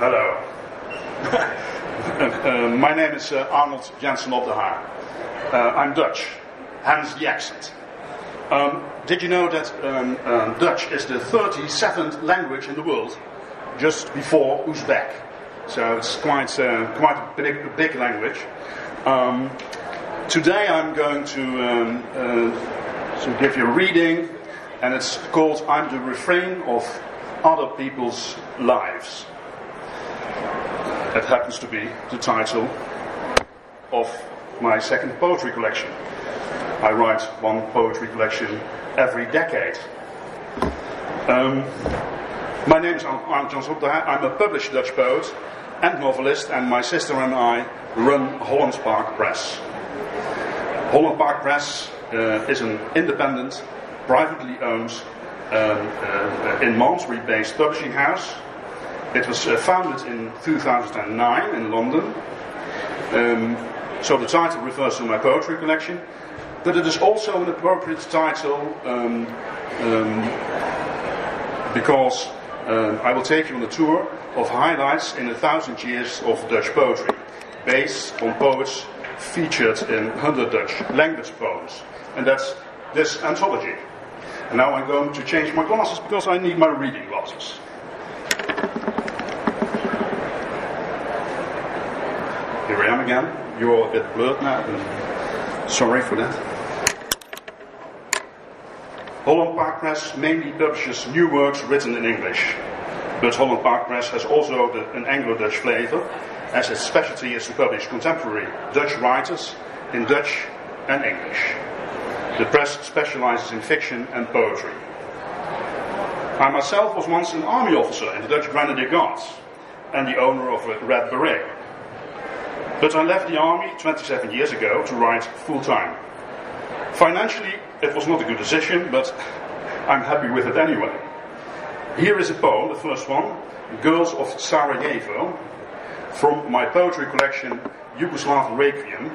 Hello. My name is Arnold Jansen op de Haar. I'm Dutch, hence the accent. Did you know that Dutch is the 37th language in the world, just before Uzbek? So it's quite a big language. Today I'm going to give you a reading, and it's called "I'm the Refrain of Other People's Lives." That happens to be the title of my second poetry collection. I write one poetry collection every decade. My name is Arnold Jansen op de Haar. I'm a published Dutch poet and novelist, and my sister and I run Holland Park Press. Holland Park Press is an independent, privately owned, in Montsbury based publishing house. It was founded in 2009 in London, so the title refers to my poetry collection, but it is also an appropriate title because I will take you on a tour of highlights in 1,000 years of Dutch poetry, based on poets featured in 100 Dutch language poems, and that's this anthology. And now I'm going to change my glasses because I need my reading glasses. Here I am again. You're all a bit blurred now, but sorry for that. Holland Park Press mainly publishes new works written in English, but Holland Park Press has also an Anglo-Dutch flavour, as its specialty is to publish contemporary Dutch writers in Dutch and English. The press specializes in fiction and poetry. I myself was once an army officer in the Dutch Grenadier Guards and the owner of a Red Beret. But I left the army 27 years ago to write full-time. Financially, it was not a good decision, but I'm happy with it anyway. Here is a poem, the first one, Girls of Sarajevo, from my poetry collection Yugoslav Requiem,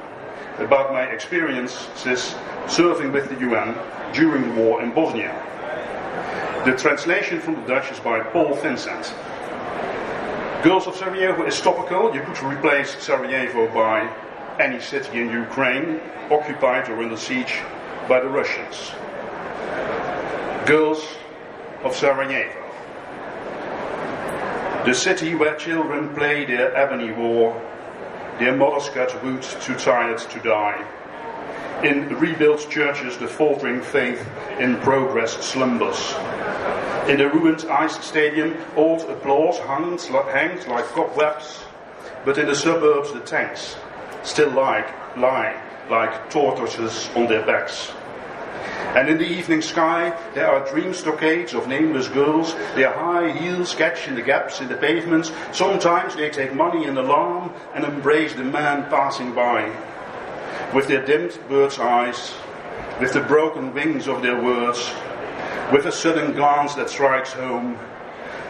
about my experiences serving with the UN during the war in Bosnia. The translation from the Dutch is by Paul Vincent. Girls of Sarajevo is topical. You could replace Sarajevo by any city in Ukraine occupied or under siege by the Russians. Girls of Sarajevo. The city where children play their ebony war, their mothers cut wood too tired to die. In rebuilt churches the faltering faith in progress slumbers. In the ruined ice stadium old applause hangs like cobwebs, but in the suburbs the tanks still lie like tortoises on their backs. And in the evening sky there are dream stockades of nameless girls, their high heels catching the gaps in the pavements. Sometimes they take money in alarm and embrace the man passing by. With their dimmed bird's eyes, with the broken wings of their words, with a sudden glance that strikes home,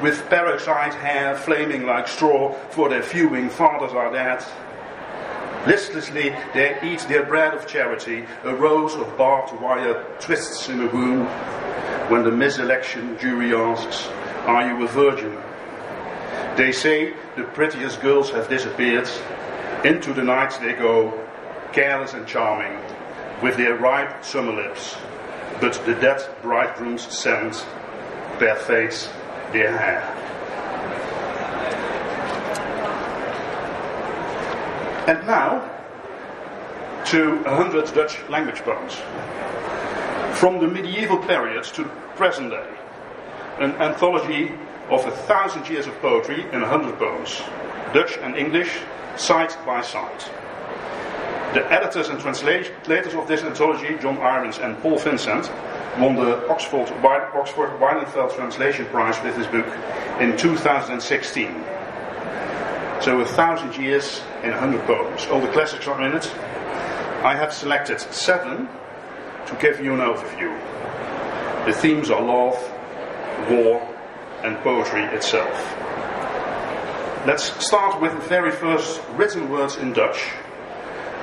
with parasite hair flaming like straw, for their viewing fathers are dead. Listlessly they eat their bread of charity, a rose of barbed wire twists in a room, when the mis-election jury asks, "Are you a virgin?" They say the prettiest girls have disappeared. Into the night they go, careless and charming, with their ripe summer lips, but the dead bridegroom's scent pervades their hair. And now, to 100 Dutch language poems. From the medieval period to the present day, an anthology of 1,000 years of poetry and 100 poems, Dutch and English, side by side. The editors and translators of this anthology, John Irons and Paul Vincent, won the Oxford-Weidenfeld Translation Prize with this book in 2016. So 1,000 years and 100 poems. All the classics are in it. I have selected 7 to give you an overview. The themes are love, war, and poetry itself. Let's start with the very first written words in Dutch.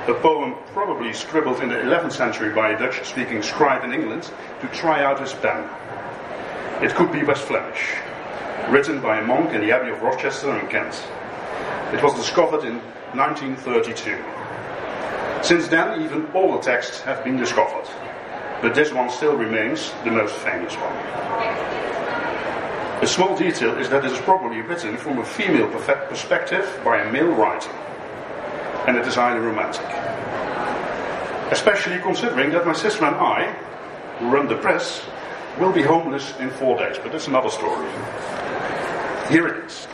A poem probably scribbled in the 11th century by a Dutch-speaking scribe in England to try out his pen. It could be West Flemish, written by a monk in the Abbey of Rochester in Kent. It was discovered in 1932. Since then, even all the texts have been discovered, but this one still remains the most famous one. A small detail is that it is probably written from a female perspective by a male writer, and it is highly romantic. Especially considering that my sister and I, who run the press, will be homeless in 4 days, but that's another story. Here it is.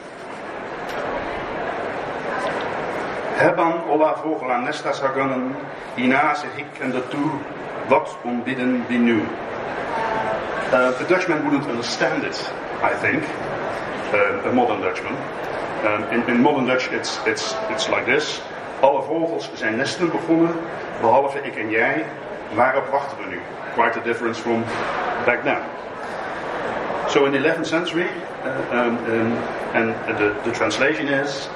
Hebben olla vogela nestas hagunnen, hina zit ik en daartoe, wat onbidden we nu. The Dutchman wouldn't understand it, I think, a modern Dutchman. In modern Dutch it's like this. Alle vogels zijn nesten begonnen, behalve ik en jij, waarop wachten we nu? Quite a difference from back then. So in the 11th century, and the translation is,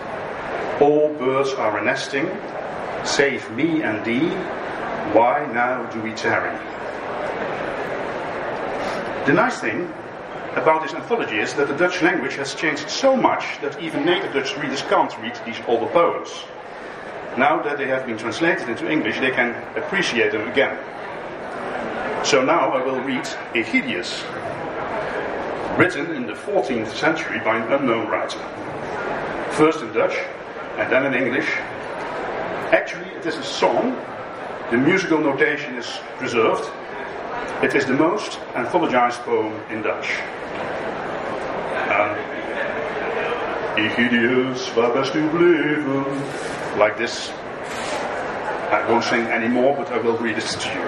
all birds are a nesting, save me and thee, why now do we tarry? The nice thing about this anthology is that the Dutch language has changed so much that even native Dutch readers can't read these older poems. Now that they have been translated into English, they can appreciate them again. So now I will read Egidius, written in the 14th century by an unknown writer. First in Dutch, and then in English. Actually, it is a song. The musical notation is preserved. It is the most anthologized poem in Dutch. Egidius, waar best u bleven? Like this. I won't sing anymore, but I will read it to you.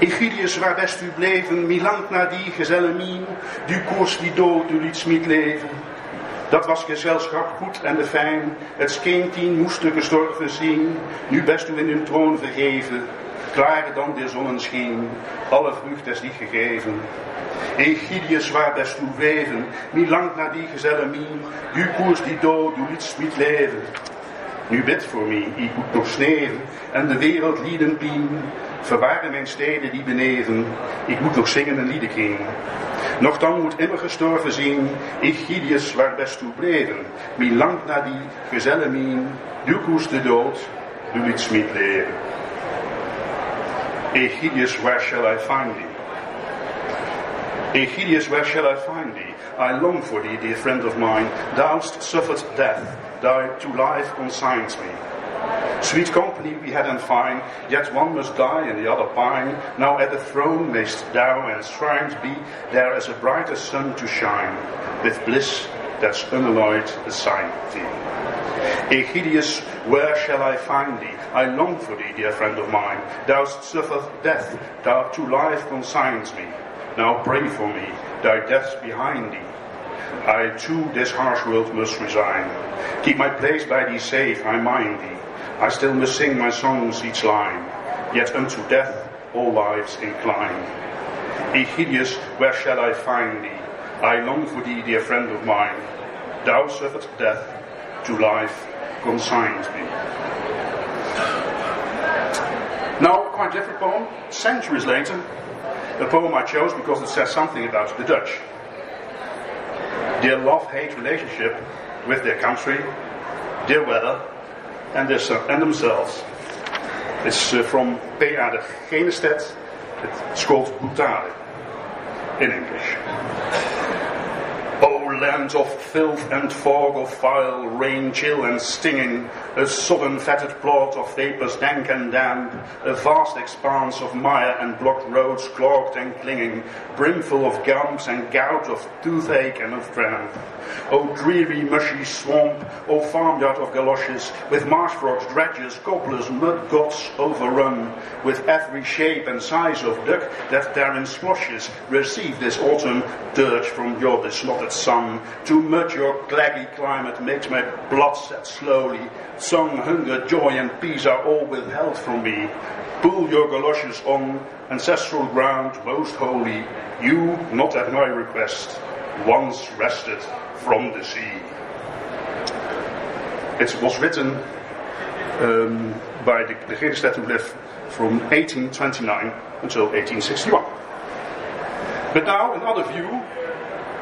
Egidius, waar best u bleven? Miland naar die gezelle mien. Du koos die dood, du liets niet leven. Dat was gezelschap goed en de fijn. Het scheentien moesten gestorven zien. Nu best u in hun troon vergeven. Klare dan de zonneschijn. Alle vreugd is die gegeven. Egidius, waar best u weven? Miland naar die gezelle mien. Du koos die dood, du liets niet leven. Nu bid voor mij, ik moet nog sneven, en de wereld lieden pien. Verwaren mijn steden die beneven, ik moet nog zingen en lieden kringen. Nochtans moet immer gestorven zien, Egidius waar best toe bleven. Mij langt naar die gezelle mien, du koest de dood, du liets mij leven. Egidius, where shall I find thee? Egidius, where shall I find thee? I long for thee, dear friend of mine, thou'st suffered death. Die to life consigns me. Sweet company we had and fine, yet one must die and the other pine. Now at the throne mayst thou enshrined be, there is a brighter sun to shine, with bliss that's unalloyed assigned thee. Egidius, where shall I find thee? I long for thee, dear friend of mine. Thou'st suffered death, thou to life consigns me. Now pray for me, thy death behind thee. I too this harsh world must resign. Keep my place by thee safe, I mind thee. I still must sing my songs each line. Yet unto death all lives incline. Egidius, where shall I find thee? I long for thee, dear friend of mine. Thou suffered death, to life consigned me. Now, quite different poem, centuries later. The poem I chose because it says something about the Dutch. Their love-hate relationship with their country, their weather, and themselves. It's from P.A. de Genestet. It's called Boutade in English. O land of filth and fog of vile, rain chill and stinging, a sodden fetid plot of vapours dank and damp, a vast expanse of mire and blocked roads clogged and clinging, brimful of gums and gout, of toothache and of cramp. O dreary mushy swamp, O farmyard of galoshes, with marsh frogs, dredges, cobblers, mud gods overrun, with every shape and size of duck that therein sloshes, receive this autumn dirge from your besotted sun. Too much your claggy climate makes my blood set slowly. Song, hunger, joy and peace are all withheld from me. Pull your galoshes on, ancestral ground most holy. You, not at my request, once rested from the sea. It was written by de Gilles Lettenbliffe from 1829 until 1861. But now another view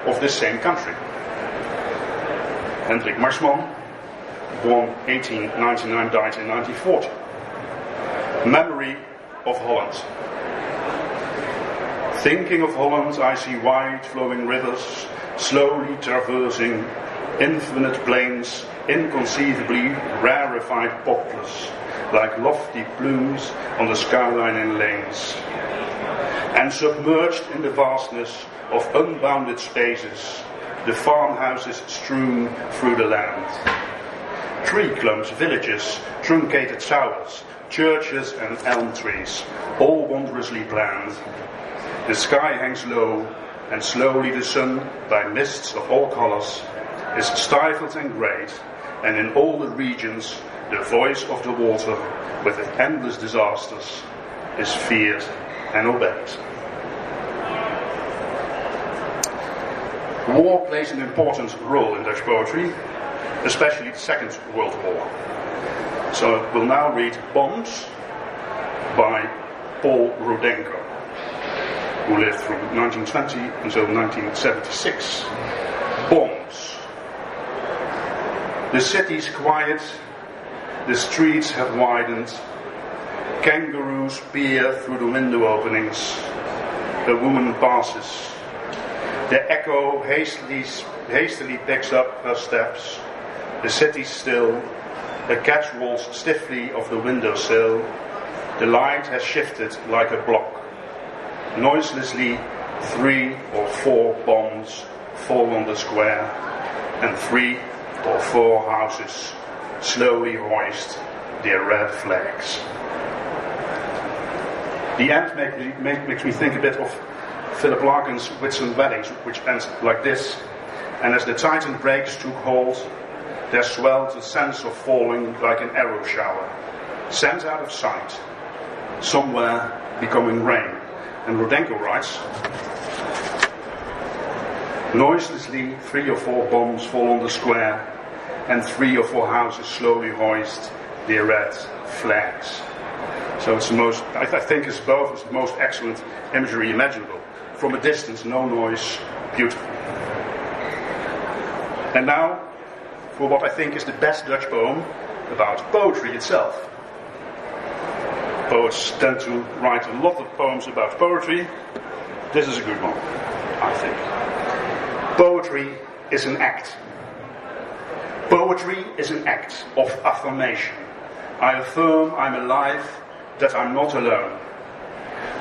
of this same country. Hendrik Marsman, born 1899, died in 1940. Memory of Holland. Thinking of Holland, I see wide flowing rivers slowly traversing infinite plains, inconceivably rarefied poplars, like lofty plumes on the skyline and lanes. And submerged in the vastness of unbounded spaces, the farmhouses strewn through the land. Tree clumps, villages, truncated towers, churches and elm trees, all wondrously planned. The sky hangs low, and slowly the sun, by mists of all colours, is stifled and greyed, and in all the regions the voice of the water, with its endless disasters, is feared and obeyed. War plays an important role in Dutch poetry, especially the Second World War. So we'll now read Bombs by Paul Rodenko, who lived from 1920 until 1976. Bombs. The city's quiet, the streets have widened, kangaroos peer through the window openings, a woman passes, the echo hastily picks up her steps, the city's still, the cat rolls stiffly off the windowsill, the light has shifted like a block. Noiselessly, 3 or 4 bombs fall on the square, and 3 or 4 houses slowly hoist their red flags. The end makes me think a bit of Philip Larkin's Whitsun Weddings, which ends like this. And as the tightened brakes took hold, there swelled a sense of falling like an arrow shower, sent out of sight, somewhere becoming rain. And Rodenko writes, noiselessly 3 or 4 bombs fall on the square, and 3 or 4 houses slowly hoist their red flags. So it's the most, I think it's both the most excellent imagery imaginable. From a distance, no noise, beautiful. And now, for what I think is the best Dutch poem about poetry itself. Poets tend to write a lot of poems about poetry. This is a good one, I think. Poetry is an act. Poetry is an act of affirmation. I affirm I'm alive, that I'm not alone.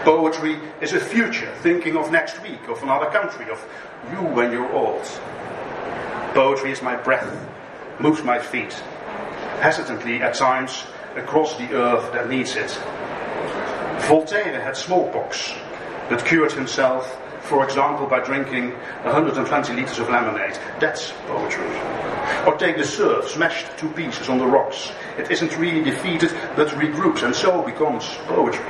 Poetry is a future, thinking of next week, of another country, of you when you're old. Poetry is my breath, moves my feet, hesitantly at times, across the earth that needs it. Voltaire had smallpox, but cured himself, for example, by drinking 120 litres of lemonade. That's poetry. Or take the surf, smashed to pieces on the rocks. It isn't really defeated, but regroups, and so becomes poetry.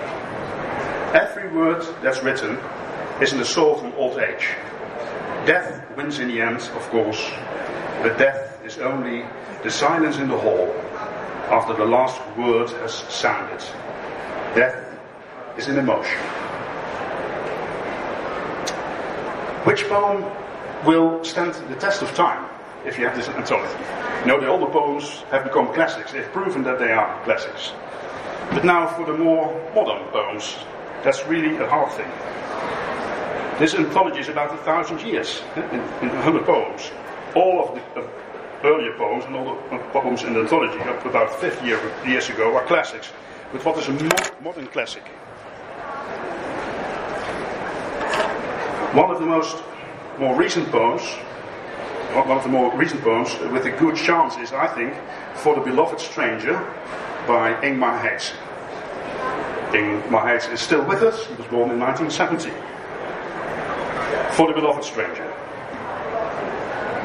Every word that's written is an assault on old age. Death wins in the end, of course, but death is only the silence in the hall after the last word has sounded. Death is an emotion. Which poem will stand the test of time if you have this anthology? You know, the older poems have become classics. They've proven that they are classics. But now for the more modern poems, that's really a hard thing. This anthology is about 1,000 years, in 100 poems. All of the earlier poems and all the poems in the anthology up to about 50 years ago are classics. But what is a modern classic? One of the more recent poems with a good chance is, I think, For the Beloved Stranger by Ingmar Heijs. Ingmar Heijs is still with us. He was born in 1970. For the Beloved Stranger.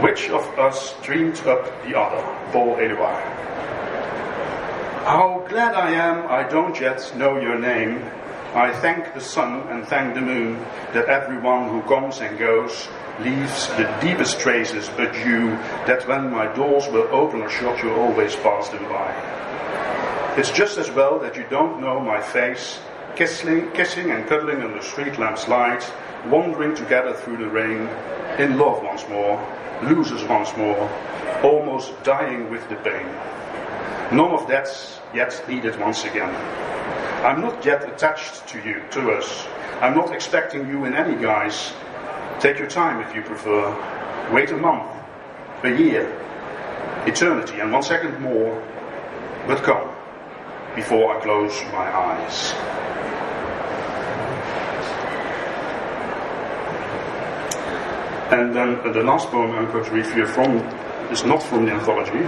Which of us dreamed up the other? Paul Éluard. How glad I am I don't yet know your name. I thank the sun and thank the moon that everyone who comes and goes leaves the deepest traces but you, that when my doors were open or shut you always passed them by. It's just as well that you don't know my face, kissing and cuddling under street lamp's light, wandering together through the rain, in love once more, losers once more, almost dying with the pain. None of that's yet needed once again. I'm not yet attached to you, to us. I'm not expecting you in any guise. Take your time if you prefer. Wait a month, a year, eternity, and 1 second more. But come, before I close my eyes. And then the last poem I'm going to read here is not from the anthology.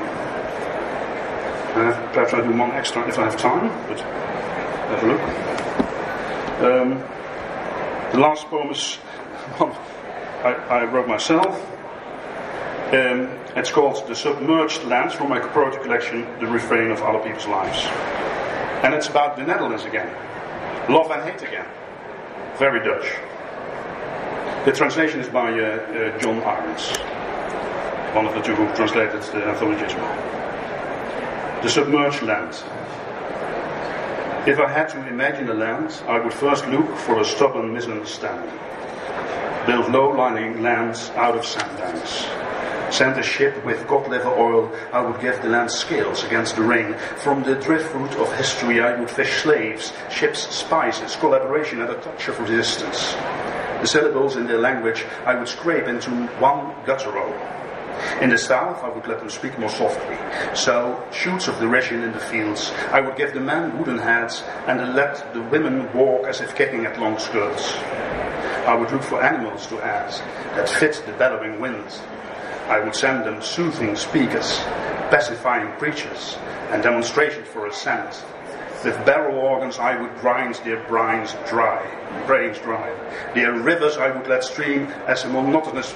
Perhaps I do one extra if I have time, but have a look. The last poem is one I wrote myself. It's called The Submerged Lands, from my prose collection, The Refrain of Other People's Lives. And it's about the Netherlands again. Love and hate again. Very Dutch. The translation is by John Irons, one of the two who translated the anthology as well. The submerged land. If I had to imagine a land, I would first look for a stubborn misunderstanding. Build low-lying lands out of sand banks. Send a ship with cod liver oil, I would give the land scales against the rain. From the driftwood of history, I would fish slaves, ships, spices, collaboration and a touch of resistance. The syllables in their language, I would scrape into one guttural. In the south, I would let them speak more softly, sell shoots of the ration in the fields. I would give the men wooden heads and let the women walk as if kicking at long skirts. I would look for animals to add that fit the bellowing wind. I would send them soothing speakers, pacifying preachers, and demonstrations for assent. With barrel organs, I would grind their brains dry. Their rivers I would let stream as a monotonous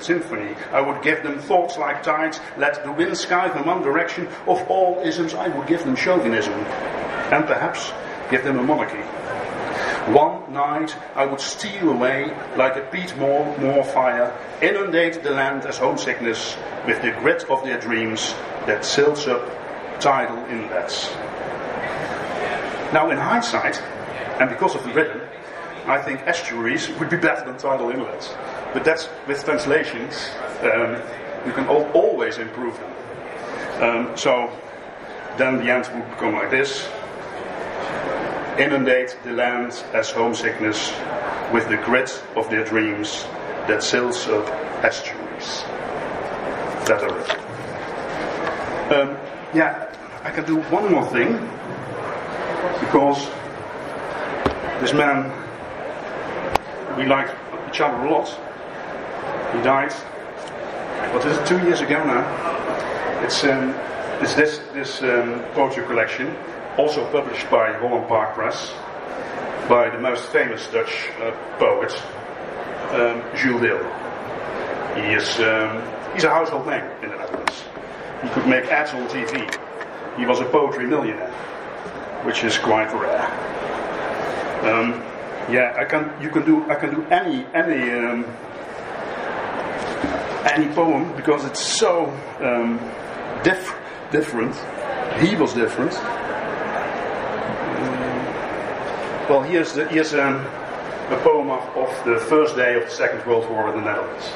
symphony. I would give them thoughts like tides, let the wind skive in one direction. Of all isms, I would give them chauvinism, and perhaps give them a monarchy. One night, I would steal away like a peat moor fire, inundate the land as homesickness with the grit of their dreams that silts up tidal inlets. Now, in hindsight, and because of the rhythm, I think estuaries would be better than tidal inlets. But that's with translations. You can always improve them. So then the end would become like this. Inundate the land as homesickness with the grit of their dreams that sills up estuaries. That's all right. I can do one more thing. Because this man, we liked each other a lot. He died, what is it, 2 years ago now? It's this poetry collection, also published by Holland Park Press, by the most famous Dutch poet, Jules Dill. He's a household name in the Netherlands. He could make ads on TV. He was a poetry millionaire, which is quite rare. I can do any poem, because it's so different. He was different. Well, here's a poem of the first day of the Second World War in the Netherlands.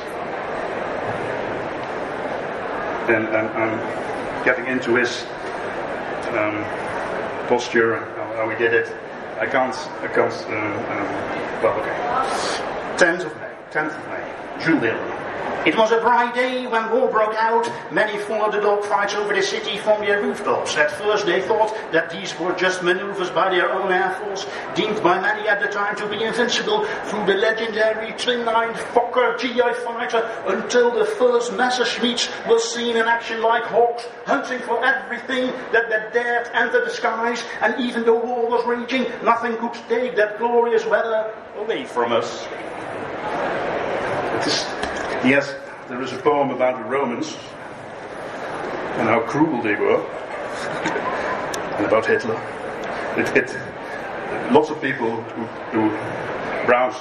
And I'm getting into his posture, how we did it. Okay. 10th of May, Jules Dill. It was a bright day when war broke out. Many followed the dogfights over the city from their rooftops. At first they thought that these were just maneuvers by their own air force, deemed by many at the time to be invincible through the legendary twin-line Fokker-G.I. fighter, until the first Messerschmitts were seen in action like hawks, hunting for everything that dared enter the skies. And even though war was raging, nothing could take that glorious weather away from us. Yes, there is a poem about the Romans and how cruel they were, and about Hitler. Lots of people who browse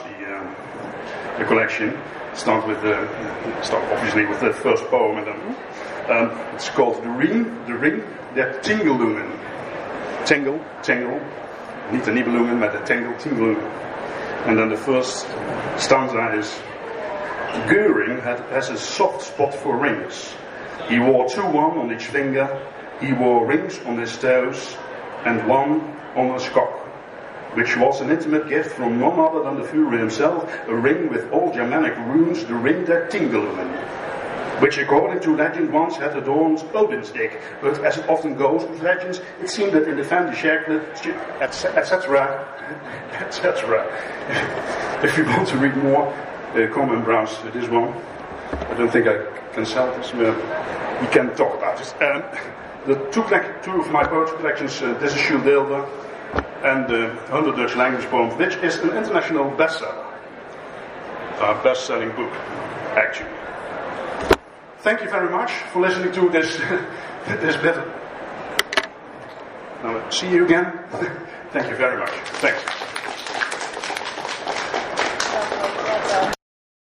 the collection start obviously with the first poem, and then it's called "De Ring der Tingelungen." Tingle, niet de Nibelungen, maar de Tingelungen. And then the first stanza is: Göring has a soft spot for rings. He wore two, one on each finger. He wore rings on his toes and one on his cock, which was an intimate gift from none other than the Führer himself, a ring with old Germanic runes, the ring der Tingelungen, which according to legend once had adorned Odin's dick, but as it often goes with legends, it seemed that in the family circle, etc. If you want to read more, come and browse this one. I don't think I can sell this, but we can talk about it. The two of my poetry collections, this is Jules Dill, and the 100 Dutch language poems, which is an international bestseller, our best-selling book, actually. Thank you very much for listening to this this bit. Now, see you again. Thank you very much. Thanks.